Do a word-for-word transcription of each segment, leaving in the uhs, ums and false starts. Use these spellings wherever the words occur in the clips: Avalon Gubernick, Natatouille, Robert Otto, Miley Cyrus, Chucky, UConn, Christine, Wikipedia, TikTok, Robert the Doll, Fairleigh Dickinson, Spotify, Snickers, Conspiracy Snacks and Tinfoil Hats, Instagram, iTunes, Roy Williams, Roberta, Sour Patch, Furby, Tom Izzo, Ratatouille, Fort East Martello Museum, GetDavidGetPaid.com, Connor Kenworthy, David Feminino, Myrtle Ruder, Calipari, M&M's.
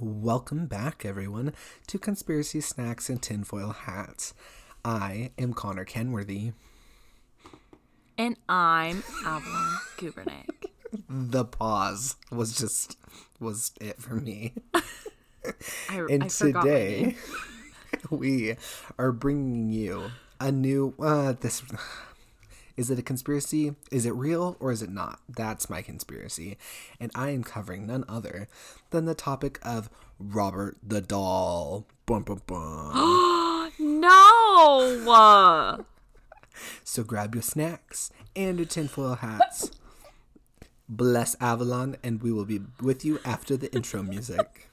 Welcome back, everyone, to Conspiracy Snacks and Tinfoil Hats. I am Connor Kenworthy. And I'm Avalon Gubernick. The pause was just, was it for me. I, and I today, we are bringing you a new, uh, this, is it a conspiracy? Is it real or is it not? That's my conspiracy. And I am covering none other than the topic of Robert the Doll. Bum, bum, bum. No! So grab your snacks and your tinfoil hats. Bless Avalon, and we will be with you after the intro music.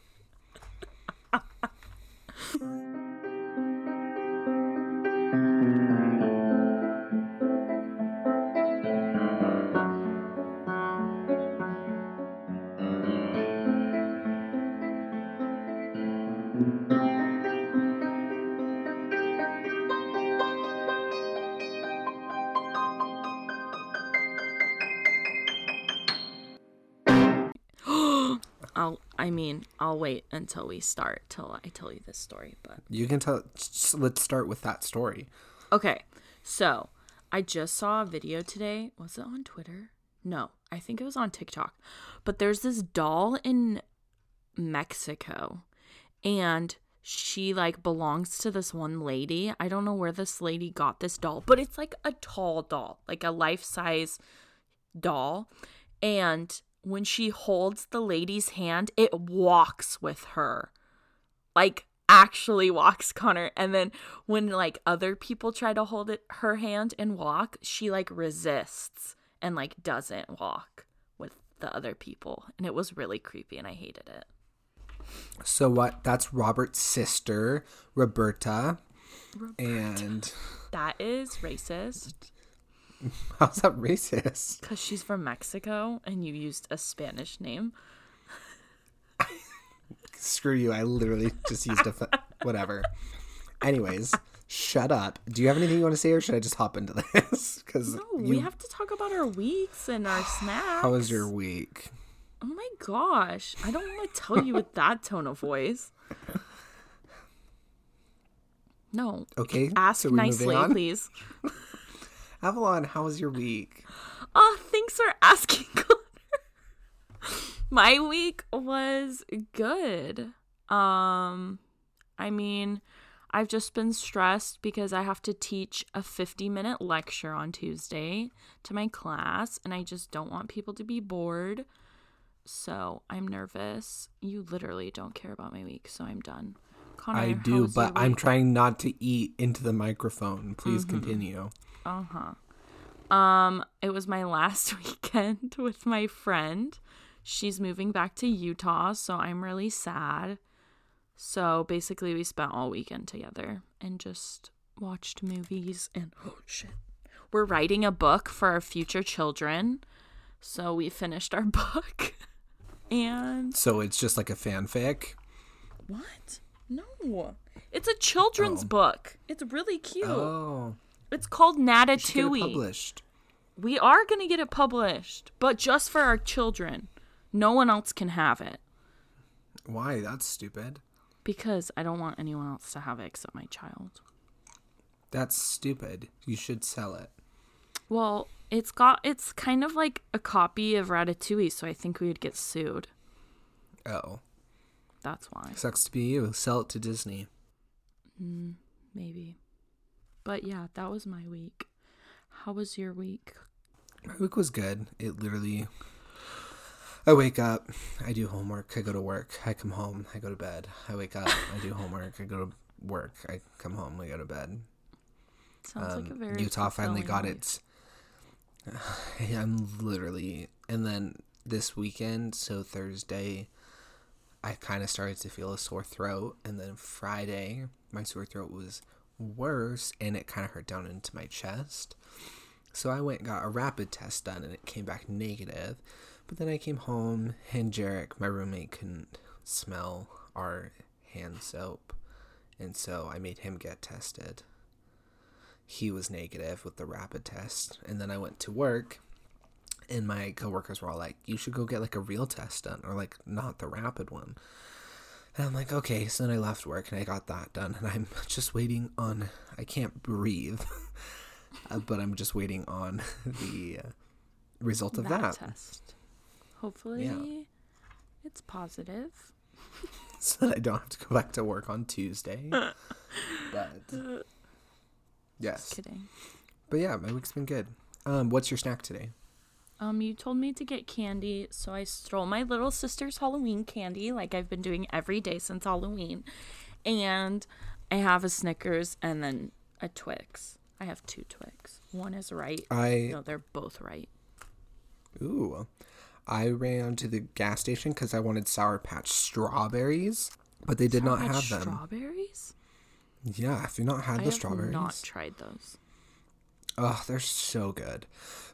I mean, I'll wait until we start till I tell you this story, but you can tell. Let's start with that story. Okay, so I just saw a video today. Was it on Twitter? No, I think it was on TikTok. But there's this doll in Mexico, and she like belongs to this one lady. I don't know where this lady got this doll, but it's like a tall doll, like a life-size doll, and when she holds the lady's hand, it walks with her. Like, actually walks, Connor. And then when, like, other people try to hold it, her hand and walk, she, like, resists and, like, doesn't walk with the other people. And it was really creepy, and I hated it. So what? That's Robert's sister, Roberta. Roberta. And that is racist. How's that racist? Because she's from Mexico and you used a Spanish name. Screw you. I literally just used a... F- whatever. Anyways, shut up. Do you have anything you want to say or should I just hop into this? Cause no, you... we have to talk about our weeks and our snacks. How was your week? Oh my gosh. I don't want to tell you with that tone of voice. No. Okay. Ask so nicely, please. Avalon, how was your week? Oh, thanks for asking, Connor. My week was good. Um, I mean, I've just been stressed because I have to teach a fifty-minute lecture on Tuesday to my class, and I just don't want people to be bored. So I'm nervous. You literally don't care about my week, so I'm done. Connor, I do, but I'm trying not to eat into the microphone. Please mm-hmm. continue. Uh-huh. Um, it was my last weekend with my friend. She's moving back to Utah, so I'm really sad. So basically we spent all weekend together and just watched movies and oh shit. We're writing a book for our future children. So we finished our book. And so it's just like a fanfic? What? No. It's a children's oh. book. It's really cute. Oh. It's called Natatouille. Get it published. We are going to get it published, but just for our children. No one else can have it. Why? That's stupid. Because I don't want anyone else to have it except my child. That's stupid. You should sell it. Well, it's got it's kind of like a copy of Ratatouille, so I think we would get sued. Oh. That's why. Sucks to be you. Sell it to Disney. Mm, maybe. But yeah, that was my week. How was your week? My week was good. It literally, I wake up, I do homework, I go to work, I come home, I go to bed, I wake up, I do homework, I go to work, I come home, I go to bed. Sounds um, like a very Utah finally got week. Its. I'm literally, and then this weekend, so Thursday, I kind of started to feel a sore throat, and then Friday, my sore throat was worse and it kind of hurt down into my chest, so I went and got a rapid test done and it came back negative. But then I came home and Jarek, my roommate, couldn't smell our hand soap, and so I made him get tested. He was negative with the rapid test, and then I went to work and my coworkers were all like, you should go get like a real test done or like not the rapid one. And I'm like, okay, so then I left work and I got that done. And I'm just waiting on, I can't breathe, but I'm just waiting on the result of that. that. Test. Hopefully yeah. it's positive. So that I don't have to go back to work on Tuesday. But, yes. Just kidding. But yeah, my week's been good. Um, what's your snack today? Um, you told me to get candy, so I stole my little sister's Halloween candy, like I've been doing every day since Halloween. And I have a Snickers and then a Twix. I have two Twix. One is right. I No, they're both right. Ooh. I ran to the gas station because I wanted Sour Patch strawberries, but they did Sour not Patch have them. Strawberries? Yeah, have you not had I the strawberries? I have not tried those. Oh, they're so good.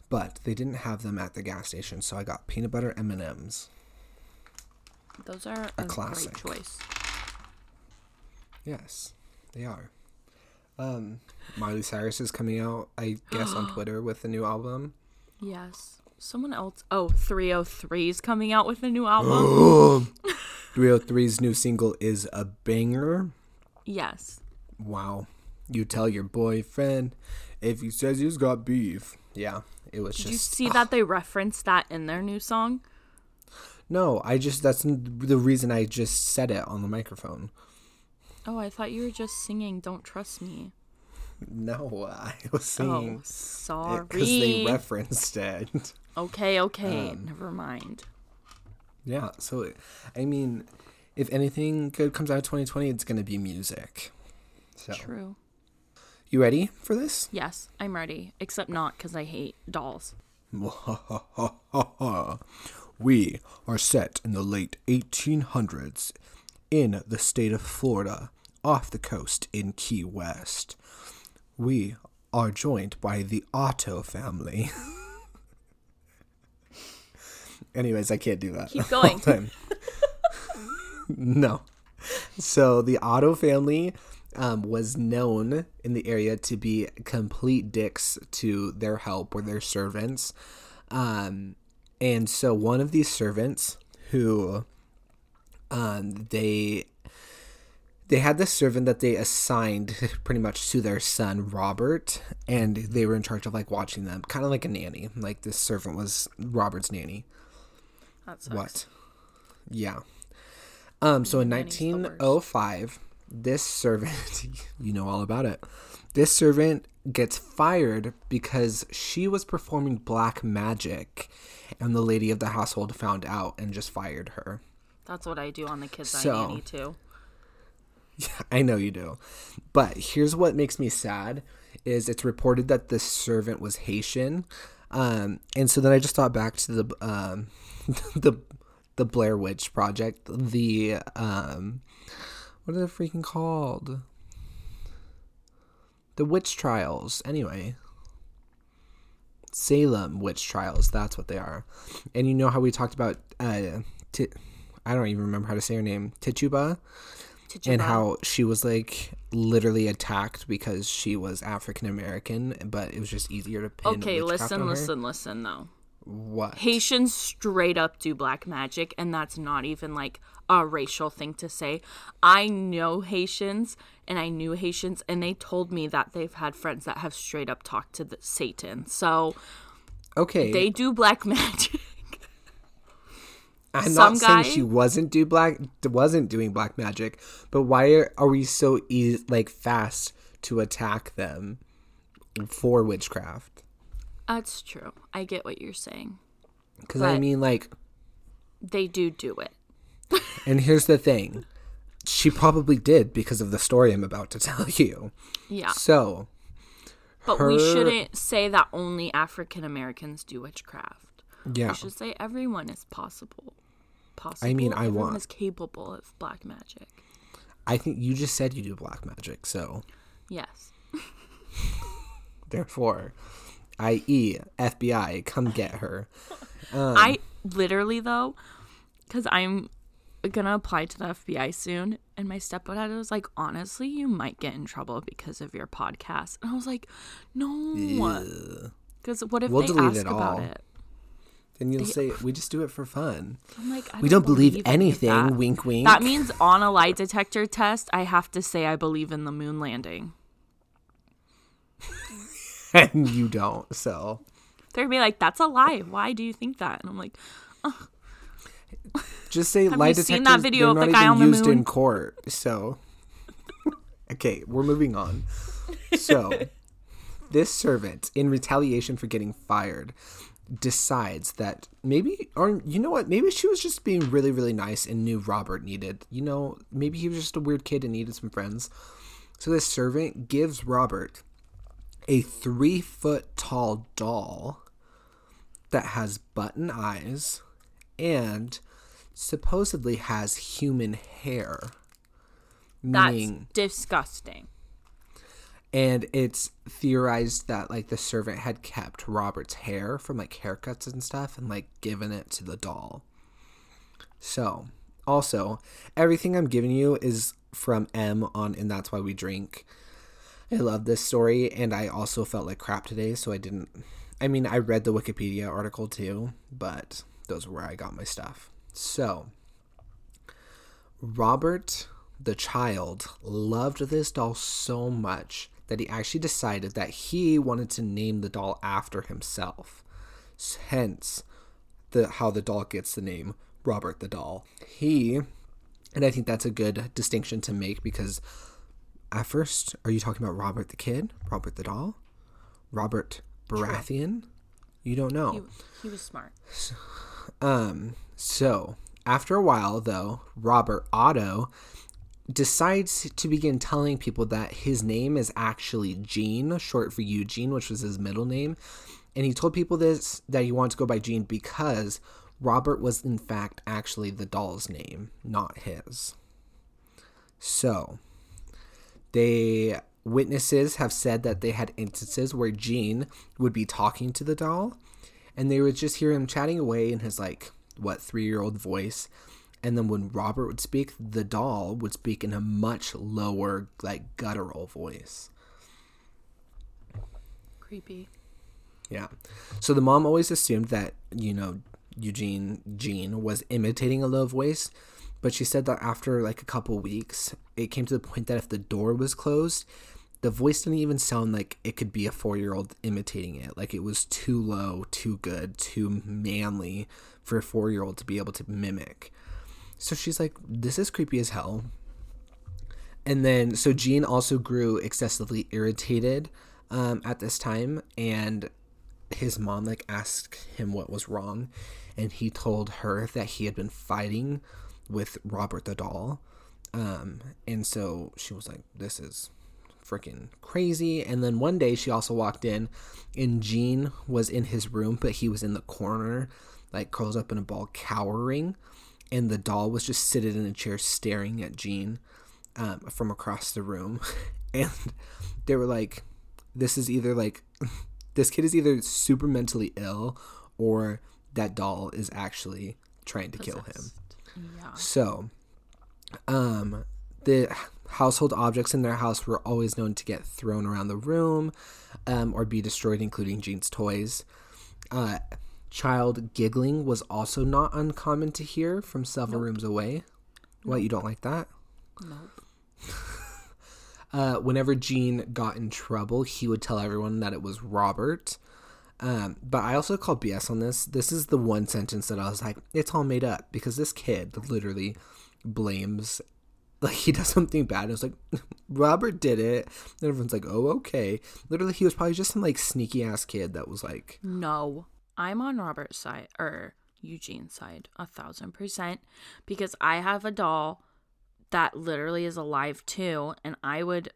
But they didn't have them at the gas station, so I got peanut butter M and M's. Those are a, a classic. Great choice. Yes, they are. Um, Miley Cyrus is coming out, I guess, on Twitter with a new album. Yes. Someone else. Oh, three oh three is coming out with a new album. three oh three's new single is a banger. Yes. Wow. You tell your boyfriend if he says he's got beef. Yeah. It was Did just, you see uh, that they referenced that in their new song? No, I just, that's the reason I just said it on the microphone. Oh, I thought you were just singing Don't Trust Me. No, I was singing. Oh, sorry. Because they referenced it. Okay, okay. Um, Never mind. Yeah, so, I mean, if anything good comes out of twenty twenty, it's going to be music. So. True. You ready for this? Yes, I'm ready. Except not because I hate dolls. We are set in the late eighteen hundreds in the state of Florida, off the coast in Key West. We are joined by the Otto family. Anyways, I can't do that. Keep going. No. So the Otto family... Um, was known in the area to be complete dicks to their help or their servants. Um, and so one of these servants who um, they they had this servant that they assigned pretty much to their son, Robert, and they were in charge of like watching them, kind of like a nanny. Like this servant was Robert's nanny. That sucks. What? Yeah. Um, so in nineteen oh five... This servant, you know all about it. This servant gets fired because she was performing black magic and the lady of the household found out and just fired her. That's what I do on the kids so, I nanny too. Yeah, I know you do. But here's what makes me sad is it's reported that this servant was Haitian. Um, and so then I just thought back to the um, the the Blair Witch Project, the um what are they freaking called? The witch trials. Anyway. Salem witch trials. That's what they are. And you know how we talked about, uh, t- I don't even remember how to say her name, Tituba? Tituba. And how she was like literally attacked because she was African American, but it was just easier to pin. Okay, listen, on listen, her. listen though. What? Haitians straight up do black magic, and that's not even like a racial thing to say. I know Haitians and I knew Haitians and they told me that they've had friends that have straight up talked to the Satan. So okay, they do black magic. I'm Some not guy, saying she wasn't do black wasn't doing black magic, but why are, are we so easy, like fast to attack them for witchcraft? That's true. I get what you're saying. Because I mean like they do do it. And here's the thing. She probably did because of the story I'm about to tell you. Yeah. So. But her... we shouldn't say that only African Americans do witchcraft. Yeah. We should say everyone is possible. Possible. I mean, I everyone want. is capable of black magic. I think you just said you do black magic, so. Yes. Therefore, that is. F B I, come get her. Um, I literally, though, because I'm gonna apply to the F B I soon, and my stepdad was like, honestly, you might get in trouble because of your podcast. And I was like, no, because what if we'll they ask it about all. it? And you'll say, we just do it for fun. I'm like, I we don't, don't believe, believe anything. That. Wink, wink. That means on a lie detector test, I have to say I believe in the moon landing. And you don't, so. They're going to be like, that's a lie. Why do you think that? And I'm like, oh. Just say lie detector. Have you seen that video of the guy on the moon? They're not even used in court, so. Okay, we're moving on. So, this servant, in retaliation for getting fired, decides that maybe, or you know what, maybe she was just being really, really nice and knew Robert needed, you know, maybe he was just a weird kid and needed some friends. So this servant gives Robert a three foot tall doll that has button eyes and supposedly has human hair. That's meaning, disgusting. And it's theorized that, like, the servant had kept Robert's hair from, like, haircuts and stuff and, like, given it to the doll. So, also, everything I'm giving you is from M on And That's Why We Drink. I love this story, and I also felt like crap today, so I didn't... I mean, I read the Wikipedia article, too, but those were where I got my stuff. So, Robert, the child, loved this doll so much that he actually decided that he wanted to name the doll after himself. Hence, the how the doll gets the name Robert the Doll. He, and I think that's a good distinction to make because at first, are you talking about Robert the Kid? Robert the Doll? Robert Baratheon? True. You don't know. He, he was smart. So, um, so, after a while, though, Robert Otto decides to begin telling people that his name is actually Gene, short for Eugene, which was his middle name. And he told people this, that he wanted to go by Gene because Robert was, in fact, actually the doll's name, not his. So, they witnesses have said that they had instances where Gene would be talking to the doll, and they would just hear him chatting away in his, like, what, three-year-old voice. And then when Robert would speak, the doll would speak in a much lower, like, guttural voice. Creepy. Yeah. So the mom always assumed that, you know, Eugene, Gene was imitating a low voice. But she said that after, like, a couple weeks, it came to the point that if the door was closed, the voice didn't even sound like it could be a four-year-old imitating it. Like, it was too low, too good, too manly for a four-year-old to be able to mimic. So she's like, this is creepy as hell. And then, so Gene also grew excessively irritated um, at this time. And his mom, like, asked him what was wrong. And he told her that he had been fighting with Robert the Doll. Um, and so she was like, this is freaking crazy. And then one day she also walked in and Gene was in his room, but he was in the corner, like, curled up in a ball, cowering. And the doll was just sitting in a chair staring at Gene um, from across the room. And they were like, this is either like, this kid is either super mentally ill or that doll is actually trying to possessed. Kill him. Yeah. So um, the household objects in their house were always known to get thrown around the room um, or be destroyed, including Gene's toys. Uh Child giggling was also not uncommon to hear from several nope. rooms away. What, nope. you don't like that? Nope. uh, whenever Gene got in trouble, he would tell everyone that it was Robert. Um, but I also call B S on this. This is the one sentence that I was like, it's all made up. Because this kid literally blames, like, he does something bad. And it's like, Robert did it. And everyone's like, oh, okay. Literally, he was probably just some, like, sneaky-ass kid that was like... No. I'm on Robert's side, or Eugene's side, a thousand percent, because I have a doll that literally is alive too, and I would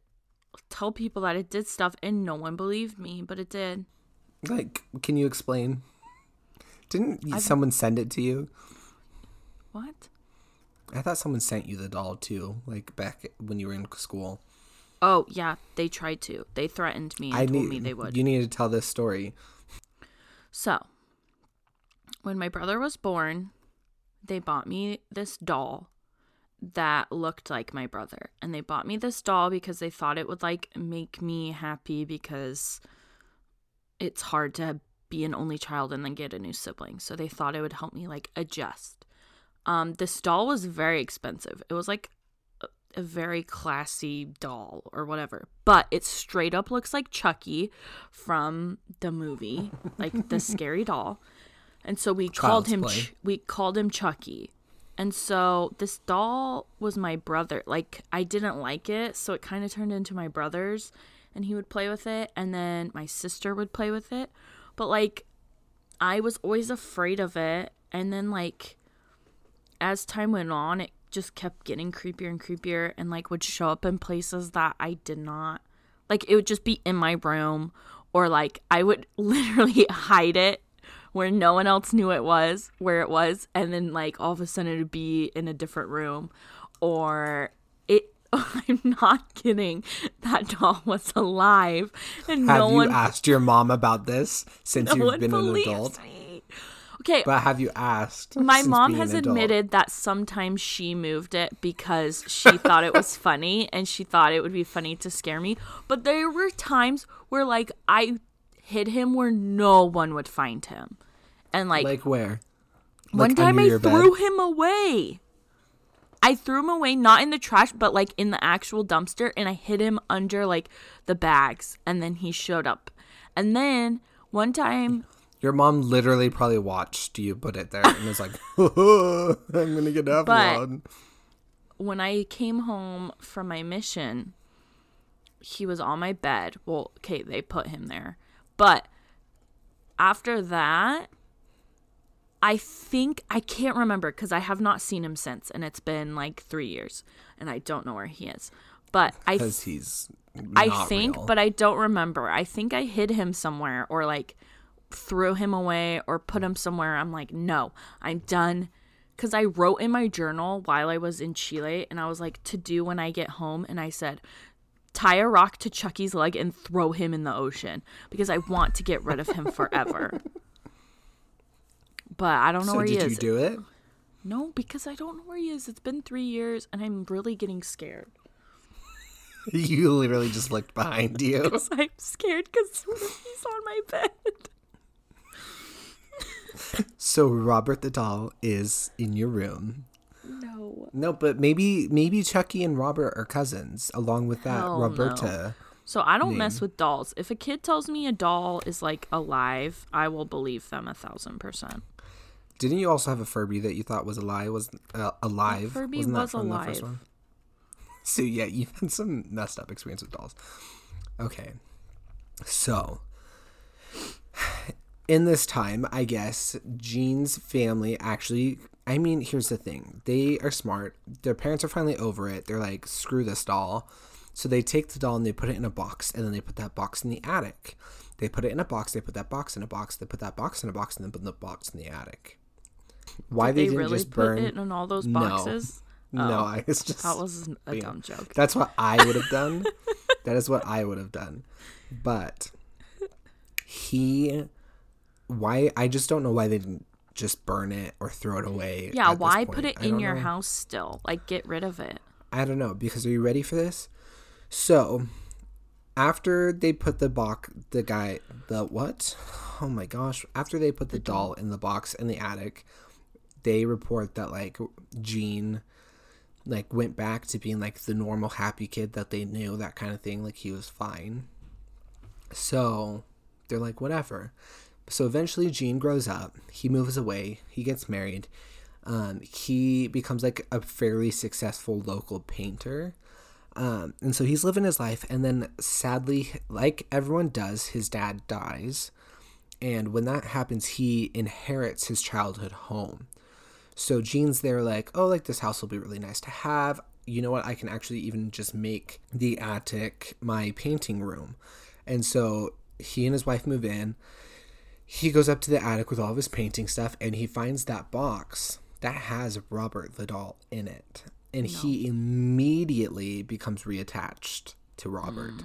tell people that it did stuff, and no one believed me, but it did. Like, can you explain? Didn't I've... someone send it to you? What? I thought someone sent you the doll too, like, back when you were in school. Oh, yeah, they tried to. They threatened me and I told need... me they would. You need to tell this story. So, when my brother was born, they bought me this doll that looked like my brother. And they bought me this doll because they thought it would, like, make me happy because it's hard to be an only child and then get a new sibling. So they thought it would help me like adjust. Um, this doll was very expensive. It was like a, a very classy doll or whatever. But it straight up looks like Chucky from the movie, like the scary doll. And so we Child's called him Ch- we called him Chucky. And so this doll was my brother. Like, I didn't like it, so it kind of turned into my brother's, and he would play with it, and then my sister would play with it. But, like, I was always afraid of it, and then, like, as time went on, it just kept getting creepier and creepier and, like, would show up in places that I did not. Like, it would just be in my room, or, like, I would literally hide it where no one else knew it was, where it was, and then, like, all of a sudden it would be in a different room, or it, I'm not kidding, that doll was alive, and no one... Have you asked your mom about this since you've been an adult? Me. Okay. But have you asked? My mom has admitted that sometimes she moved it because she thought it was funny, and she thought it would be funny to scare me, but there were times where, like, I... hid him where no one would find him, and like like where like one time I threw bed. him away I threw him away not in the trash but like in the actual dumpster, and I hid him under like the bags, and then he showed up. And then one time your mom literally probably watched you put it there and was like, oh, I'm gonna get up. But when I came home from my mission, he was on my bed. Well, okay, they put him there. But after that, I think, I can't remember because I have not seen him since. And it's been like three years and I don't know where he is. But I, th- he's I think, real. But I don't remember. I think I hid him somewhere or like threw him away or put him somewhere. I'm like, no, I'm done. Because I wrote in my journal while I was in Chile, and I was like, to do when I get home. And I said, tie a rock to Chucky's leg and throw him in the ocean because I want to get rid of him forever. But I don't know so where he is. So did you do it? No, because I don't know where he is. It's been three years and I'm really getting scared. You literally just looked behind you. Because I'm scared because he's on my bed. So Robert the doll is in your room. No. No, but maybe maybe Chucky and Robert are cousins, along with that Hell Roberta. No. So I don't name. mess with dolls. If a kid tells me a doll is like alive, I will believe them a thousand percent. Didn't you also have a Furby that you thought was alive? Was uh, alive? Furby Wasn't was alive. First one? So yeah, you've had some messed up experience with dolls. Okay, so. In this time, I guess, Jean's family actually, I mean, here's the thing. They are smart. Their parents are finally over it. They're like, screw this doll. So they take the doll and they put it in a box, and then they put that box in the attic. They put it in a box. They put that box in a box. They put that box in a box, and then put the box in the attic. Why Did they, they didn't really just burn it in all those boxes? No, oh, no I, it's just. That was a yeah. dumb joke. That's what I would have done. That is what I would have done. But he... Why I just don't know why they didn't just burn it or throw it away. Yeah, why put it in your know. house still? Like, get rid of it. I don't know, because are you ready for this? So, after they put the box, the guy, the what? Oh my gosh. After they put the doll in the box in the attic, they report that, like, Gene, like, went back to being, like, the normal happy kid that they knew, that kind of thing. Like, he was fine. So, they're like, whatever. So eventually Gene grows up, he moves away, he gets married, um, he becomes like a fairly successful local painter. Um, and so he's living his life, and then sadly, like everyone does, his dad dies. And when that happens, he inherits his childhood home. So Gene's there like, oh, like this house will be really nice to have. You know what, I can actually even just make the attic my painting room. And so he and his wife move in. He goes up to the attic with all of his painting stuff, and he finds that box that has Robert the doll in it. And no. he immediately becomes reattached to Robert. Mm.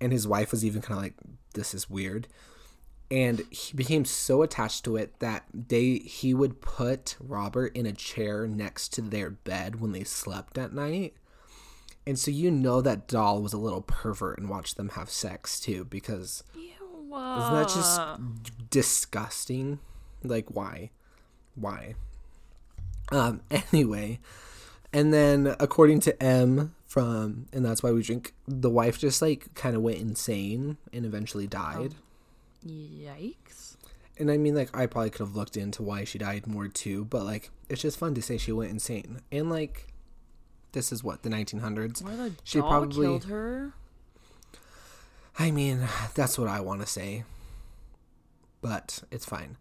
And his wife was even kind of like, this is weird. And he became so attached to it that they he would put Robert in a chair next to their bed when they slept at night. And so you know that doll was a little pervert and watched them have sex too, because... Yeah. Whoa. Isn't that just disgusting? Like, why? Why? Um, anyway, and then according to M from And That's Why We Drink, the wife just, like, kind of went insane and eventually died. Oh. Yikes. And I mean, like, I probably could have looked into why she died more, too, but, like, it's just fun to say she went insane. And, like, this is, what, the nineteen hundreds? Or the she doll probably killed her? I mean, that's what I want to say. But it's fine.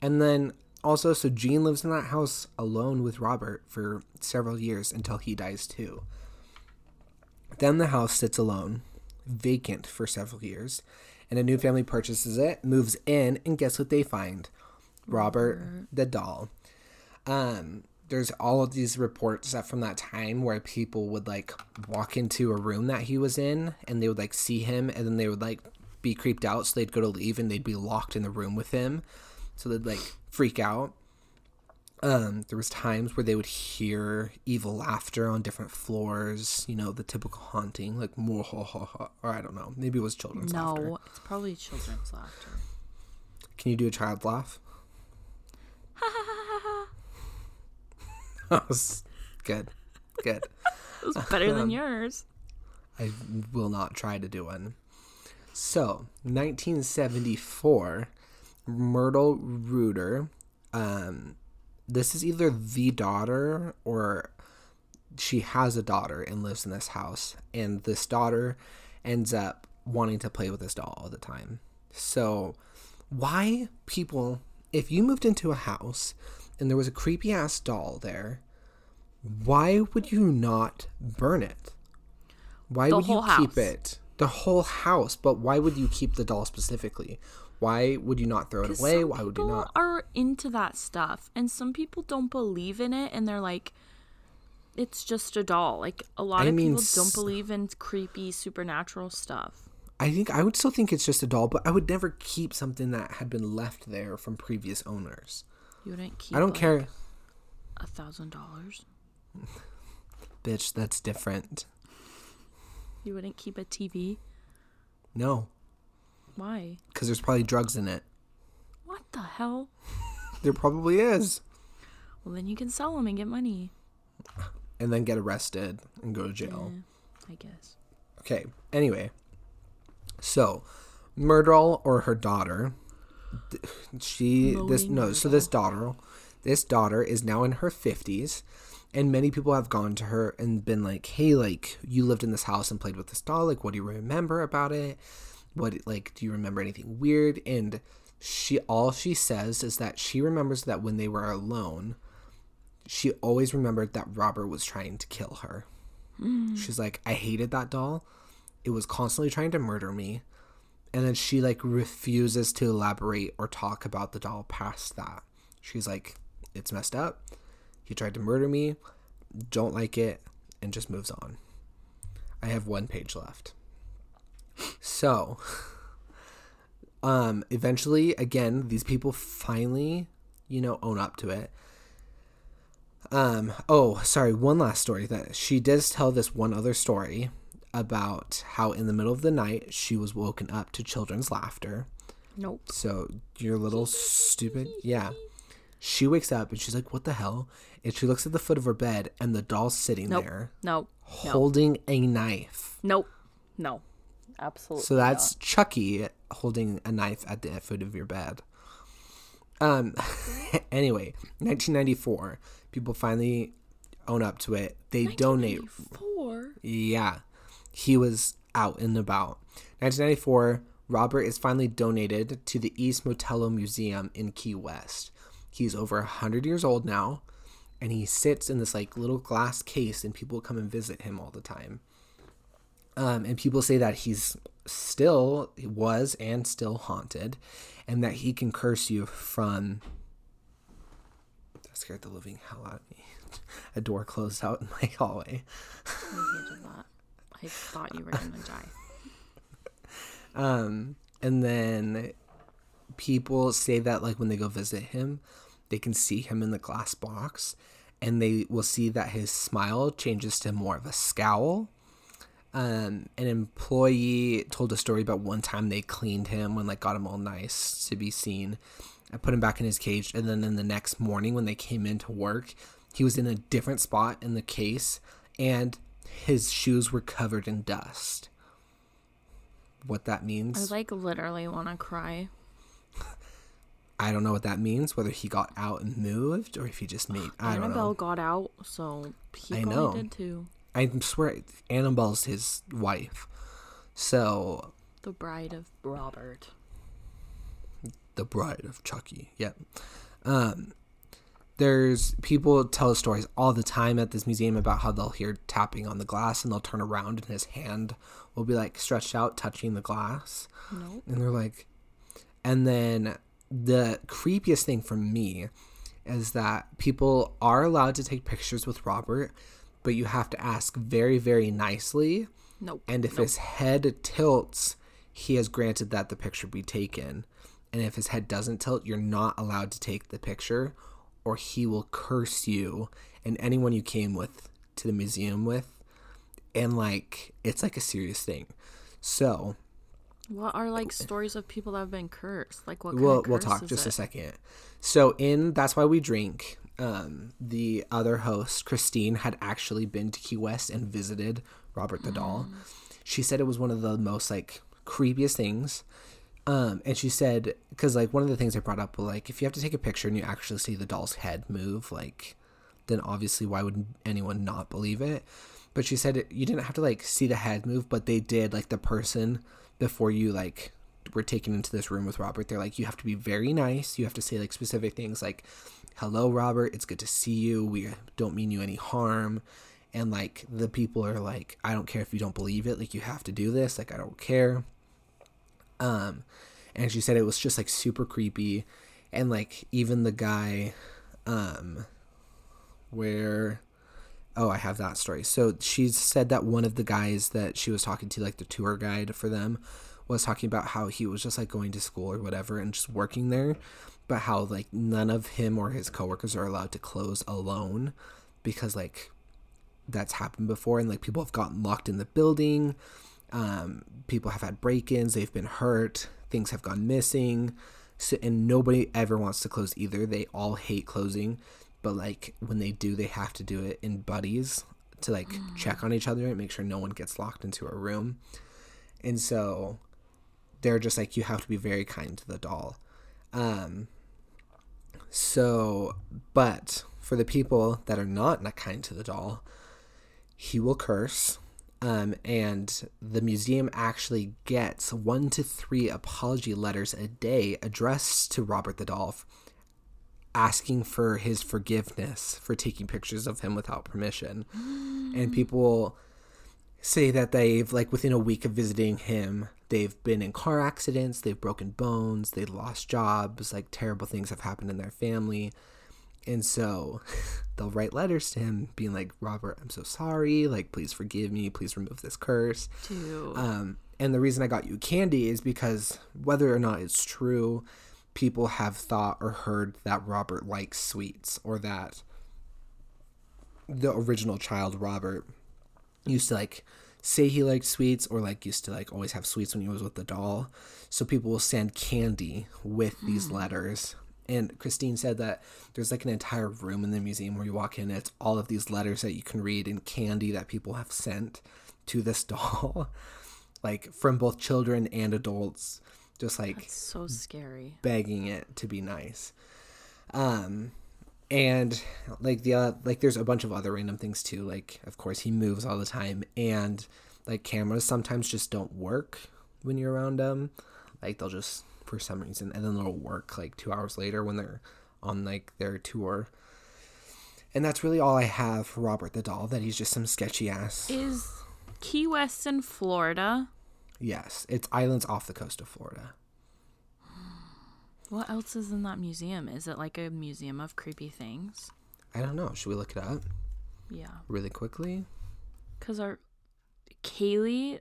And then, also, so Gene lives in that house alone with Robert for several years until he dies, too. Then the house sits alone, vacant for several years, and a new family purchases it, moves in, and guess what they find? Robert the Doll. Um, there's all of these reports that from that time where people would, like, walk into a room that he was in, and they would, like, see him, and then they would, like, be creeped out, so they'd go to leave, and they'd be locked in the room with him. So they'd, like, freak out. Um, there was times where they would hear evil laughter on different floors, you know, the typical haunting, like, more ho ho ho, or I don't know, maybe it was children's no, laughter. No, it's probably children's laughter. Can you do a child laugh? Ha ha ha ha. Good, good. It was better um, than yours. I will not try to do one. So, nineteen seventy-four, Myrtle Ruder, um... this is either the daughter or she has a daughter and lives in this house. And this daughter ends up wanting to play with this doll all the time. So why people, if you moved into a house and there was a creepy ass doll there, why would you not burn it? Why would you keep it? The whole house. But why would you keep the doll specifically? Why would you not throw it away? Why would you not? Some people are into that stuff, and some people don't believe in it, and they're like, it's just a doll. Like, a lot of people don't believe in creepy supernatural stuff. I think I would still think it's just a doll, but I would never keep something that had been left there from previous owners. You wouldn't keep. I don't care. A thousand dollars. Bitch, that's different. You wouldn't keep a T V? No. Why? Because there's probably drugs in it. What the hell? There probably is. Well, then you can sell them and get money. And then get arrested and go to jail. Yeah, I guess. Okay. Anyway. So, Myrtle or her daughter, she, Mowing this, no, Myrtle. so this daughter, this daughter is now in her fifties. And many people have gone to her and been like, hey, like, you lived in this house and played with this doll. Like, what do you remember about it? What, like, do you remember anything weird? And she, all she says is that she remembers that when they were alone, she always remembered that Robert was trying to kill her. Mm. She's like, I hated that doll. It was constantly trying to murder me. And then she, like, refuses to elaborate or talk about the doll past that. She's like, it's messed up. He tried to murder me. Don't like it. And just moves on. I have one page left. So, um, eventually, again, these people finally, you know, own up to it. Um, oh, sorry, one last story. That she does tell this one other story about how in the middle of the night she was woken up to children's laughter. Nope. So you're a little stupid. Yeah. She wakes up and she's like, what the hell? And she looks at the foot of her bed and the doll's sitting nope. there. Nope. Holding nope. a knife. Nope. No. Absolutely. So that's yeah. Chucky holding a knife at the foot of your bed. Um. Anyway, nineteen ninety-four. People finally own up to it. They donate. nineteen ninety-four? Yeah. He was out and about. nineteen ninety-four, Robert is finally donated to the East Martello Museum in Key West. He's over one hundred years old now, and he sits in this, like, little glass case, and people come and visit him all the time. Um, and people say that he's still, was and still haunted, and that he can curse you from, that scared the living hell out of me. A door closed out in my hallway. I hated that. I thought you were going to die. Um, and then people say that, like, when they go visit him, they can see him in the glass box, and they will see that his smile changes to more of a scowl. Um, an employee told a story about one time they cleaned him and like got him all nice to be seen. I put him back in his cage, and then in the next morning when they came in to work, he was in a different spot in the case, and his shoes were covered in dust. What that means? I like literally want to cry. I don't know what that means. Whether he got out and moved, or if he just made. I Annabelle don't know. got out, so he I know. did too. I swear, Annabelle's his wife. So. The bride of Robert. The bride of Chucky. Yep. Um, there's people tell stories all the time at this museum about how they'll hear tapping on the glass, and they'll turn around and his hand will be like stretched out touching the glass. Nope. And they're like, and then the creepiest thing for me is that people are allowed to take pictures with Robert, but you have to ask very, very nicely. Nope. And if nope. his head tilts, he has granted that the picture be taken. And if his head doesn't tilt, you're not allowed to take the picture, or he will curse you and anyone you came with to the museum with. And like, it's like a serious thing. So. What are like stories of people that have been cursed? Like what kind we'll, of curse We'll talk is just it? a second. So in That's Why We Drink, um, the other host, Christine, had actually been to Key West and visited Robert the Doll. Mm. She said it was one of the most like creepiest things. Um, and she said, because like one of the things I brought up was like, if you have to take a picture and you actually see the doll's head move, like, then obviously why would anyone not believe it? But she said it, you didn't have to like see the head move, but they did. Like the person before you like were taken into this room with Robert, they're like, you have to be very nice. You have to say like specific things like, hello, Robert, it's good to see you. We don't mean you any harm. And like the people are like, I don't care if you don't believe it. Like you have to do this. Like I don't care. Um, and she said it was just like super creepy. And like, even the guy, um, where, oh, I have that story. So she said that one of the guys that she was talking to, like the tour guide for them, was talking about how he was just like going to school or whatever and just working there, but how like none of him or his coworkers are allowed to close alone because like that's happened before. And like people have gotten locked in the building. Um, people have had break-ins, they've been hurt, things have gone missing, so, and nobody ever wants to close either. They all hate closing, but like when they do, they have to do it in buddies to like mm. check on each other and make sure no one gets locked into a room. And so they're just like, you have to be very kind to the doll. Um, so, but for the people that are not not kind to the doll, he will curse. Um, and the museum actually gets one to three apology letters a day addressed to Robert the Doll asking for his forgiveness for taking pictures of him without permission. Mm. And people say that they've, like, within a week of visiting him, they've been in car accidents, they've broken bones, they've lost jobs, like, terrible things have happened in their family. And so they'll write letters to him being like, Robert, I'm so sorry. Like, please forgive me. Please remove this curse. Dude. Um, and the reason I got you candy is because whether or not it's true, people have thought or heard that Robert likes sweets, or that the original child, Robert, used to like say he liked sweets, or like used to like always have sweets when he was with the doll. So people will send candy with these mm. letters. And Christine said that there's like an entire room in the museum where you walk in, and it's all of these letters that you can read and candy that people have sent to this doll, like from both children and adults, just like that's so scary, begging it to be nice. Um, and like the uh, like there's a bunch of other random things too. Like of course he moves all the time, and like cameras sometimes just don't work when you're around them. Like they'll just for some reason, and then they'll work like two hours later when they're on like their tour. And that's really all I have for Robert the Doll, that he's just some sketchy ass. Is Key West in Florida? Yes, it's islands off the coast of Florida. What else is in that museum? Is it like a museum of creepy things? I don't know. Should we look it up? Yeah. Really quickly? Because our Kaylee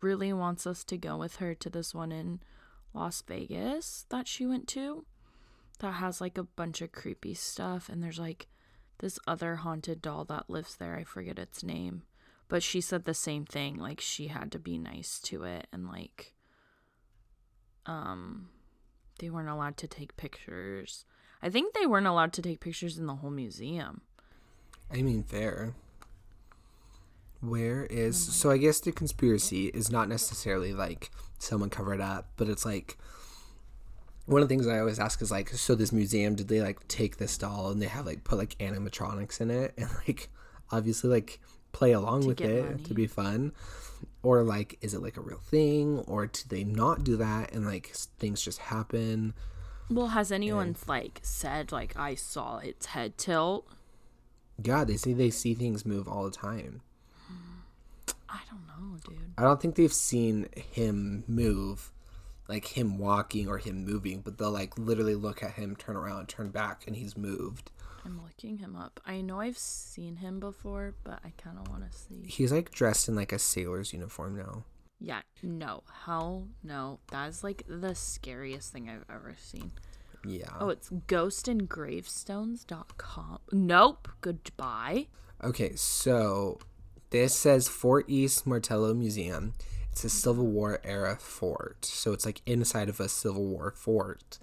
really wants us to go with her to this one in Las Vegas that she went to that has like a bunch of creepy stuff, and there's like this other haunted doll that lives there. I forget its name, But she said the same thing, like she had to be nice to it, and like um they weren't allowed to take pictures. I think they weren't allowed to take pictures in the whole museum. I mean, fair. Where is... Oh so I guess the conspiracy is not necessarily, like, someone covered up, but it's, like... One of the things I always ask is, like, so this museum, did they, like, take this doll and they have, like, put, like, animatronics in it and, like, obviously, like, play along with it money. To be fun? Or, like, is it, like, a real thing? Or do they not do that and, like, things just happen? Well, has anyone, and... like, said, like, I saw its head tilt? Yeah, they say they see things move all the time. I don't know, dude. I don't think they've seen him move, like him walking or him moving, but they'll like literally look at him, turn around, turn back, and he's moved. I'm looking him up. I know I've seen him before, but I kind of want to see. He's like dressed in like a sailor's uniform now. Yeah, no, hell no. That's like the scariest thing I've ever seen. Yeah. Oh, it's ghost and gravestones dot com. Nope, goodbye. Okay, so... This says Fort East Martello Museum. It's a Civil War era fort. So it's like inside of a Civil War fort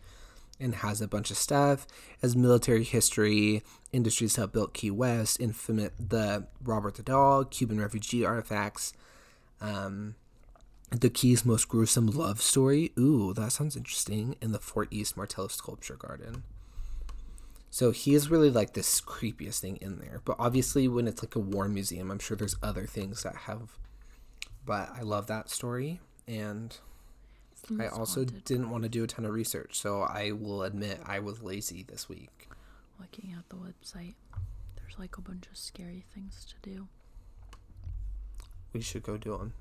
and has a bunch of stuff. It has military history, industries that built Key West, infamous the Robert the Doll, Cuban refugee artifacts, um, the Key's most gruesome love story. Ooh, that sounds interesting. And the Fort East Martello Sculpture Garden. So he's really, like, the creepiest thing in there. But obviously when it's, like, a war museum, I'm sure there's other things that have... But I love that story. And I also didn't want to do a ton of research. So I will admit I was lazy this week. Looking at the website, there's, like, a bunch of scary things to do. We should go do them.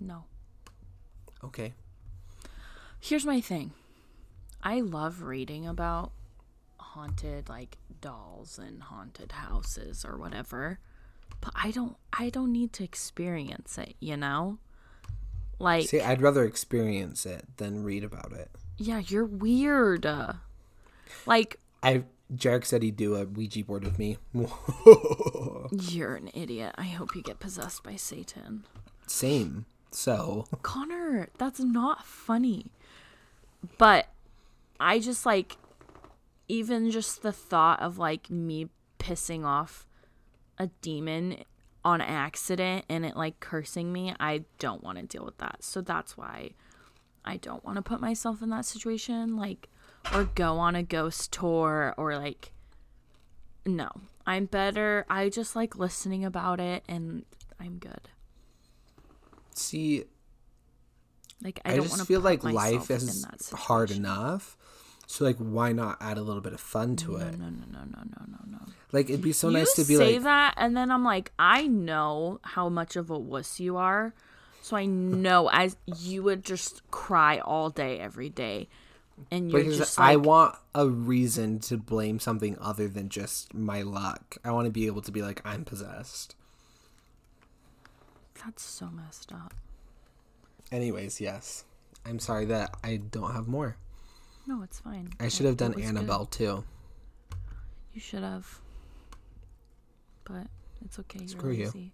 No. Okay. Here's my thing. I love reading about... haunted like dolls and haunted houses or whatever, but I don't I don't need to experience it, you know? Like, see, I'd rather experience it than read about it. Yeah, you're weird. Uh, like I Jarek said he'd do a Ouija board with me. You're an idiot. I hope you get possessed by Satan. Same. So Connor, that's not funny. But I just like even just the thought of, like, me pissing off a demon on accident and it, like, cursing me, I don't want to deal with that. So that's why I don't want to put myself in that situation, like, or go on a ghost tour or, like, no. I'm better. I just like listening about it and I'm good. See, like, I, I don't want to feel put like life is hard enough. So, like, why not add a little bit of fun to no, it? No, no, no, no, no, no, no. Like, it'd be so you nice to be like... You say that, and then I'm like, I know how much of a wuss you are. So I know as you would just cry all day, every day. And you're because just like... I want a reason to blame something other than just my luck. I want to be able to be like, I'm possessed. That's so messed up. Anyways, yes. I'm sorry that I don't have more. No, it's fine. I should have done Annabelle, good. Too. You should have. But it's okay. You're Screw lazy. you.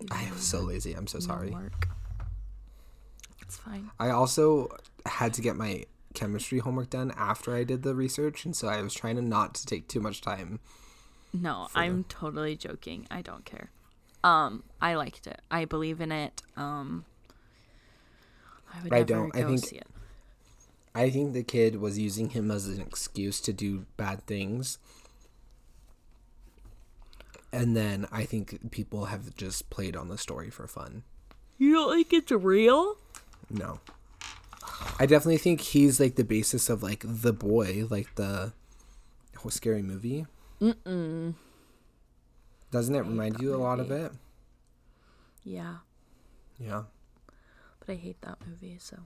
You're I was so lazy. I'm so sorry. Work. It's fine. I also had to get my chemistry homework done after I did the research, and so I was trying to not to take too much time. No, I'm the... totally joking. I don't care. Um, I liked it. I believe in it. Um, I would I never don't. go I think... see it. I think the kid was using him as an excuse to do bad things. And then I think people have just played on the story for fun. You don't think it's real? No. I definitely think he's, like, the basis of, like, The Boy, like, the whole scary movie. Mm-mm. Doesn't it remind you a lot of it? Yeah. Yeah. But I hate that movie, so...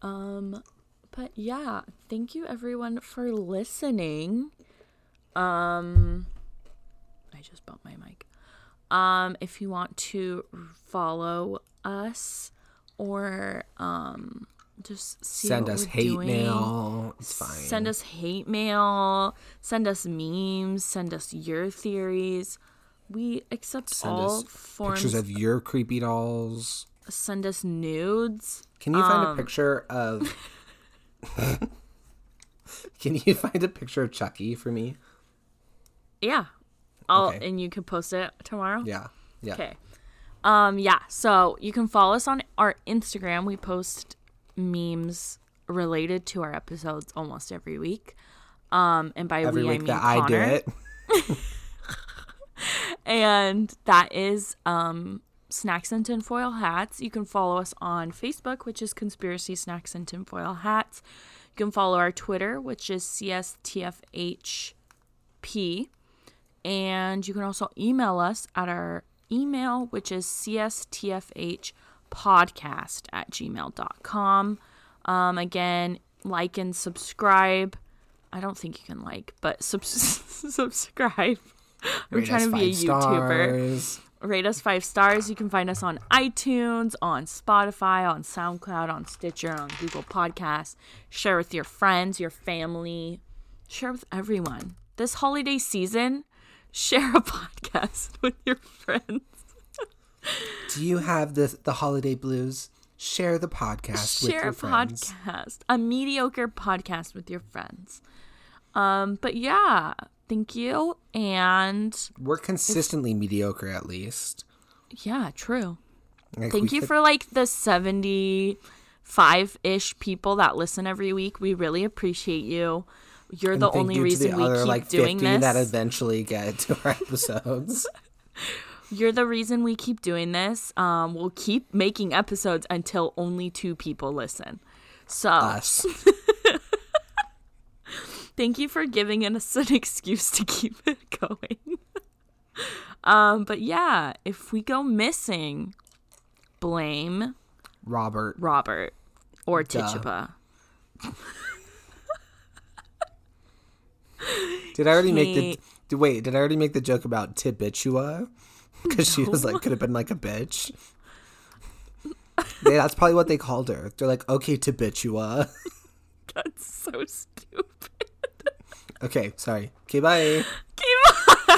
Um, but yeah, thank you everyone for listening. Um, I just bumped my mic. Um, if you want to follow us or, um, just see send what us we're hate doing. mail. It's fine. Send us hate mail, send us memes, send us your theories. We accept send all forms. Pictures of your creepy dolls. Send us nudes. Can you um, find a picture of... Can you find a picture of Chucky for me? Yeah. I'll, okay. And you can post it tomorrow? Yeah. Yeah. Okay. Um, yeah. So you can follow us on our Instagram. We post memes related to our episodes almost every week. Um, and by every we, week I mean that Connor. I do it. And that is um, Snacks and Tinfoil Hats. You can follow us on Facebook, which is Conspiracy Snacks and Tinfoil Hats. You can follow our Twitter, which is C S T F H P. And you can also email us at our email, which is C S T F H podcast at gmail dot com. Um, again, like and subscribe. I don't think you can like, but sub- subscribe. I'm trying to be a YouTuber. Stars. Rate us five stars. You can find us on iTunes, on Spotify, on SoundCloud, on Stitcher, on Google Podcasts. Share with your friends, your family. Share with everyone. This holiday season, share a podcast with your friends. Do you have this, the holiday blues? Share the podcast share with your friends. Share a podcast. A mediocre podcast with your friends. Um, but yeah... Thank you, and... We're consistently mediocre, at least. Yeah, true. Like Thank you could... for, like, the seventy-five-ish people that listen every week. We really appreciate you. You're and the only reason the we other, keep like, doing this. That eventually get to our episodes. You're the reason we keep doing this. Um, we'll keep making episodes until only two people listen. So... Us. Thank you for giving us an excuse to keep it going. um, but yeah, if we go missing, blame Robert. Robert. Or Tituba. Did I already he... make the wait, did I already make the joke about Tibitua? Because no. She was like could have been like a bitch. Yeah, that's probably what they called her. They're like, okay, Tibitua. That's so stupid. Okay, sorry. Okay, bye. Okay, bye.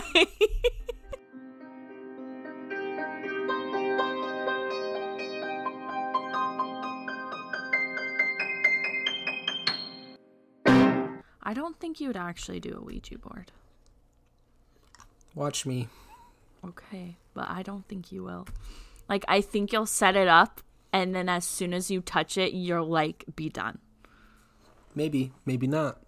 I don't think you would actually do a Ouija board. Watch me. Okay, but I don't think you will. Like, I think you'll set it up, and then as soon as you touch it, you'll, like, be done. Maybe, maybe not.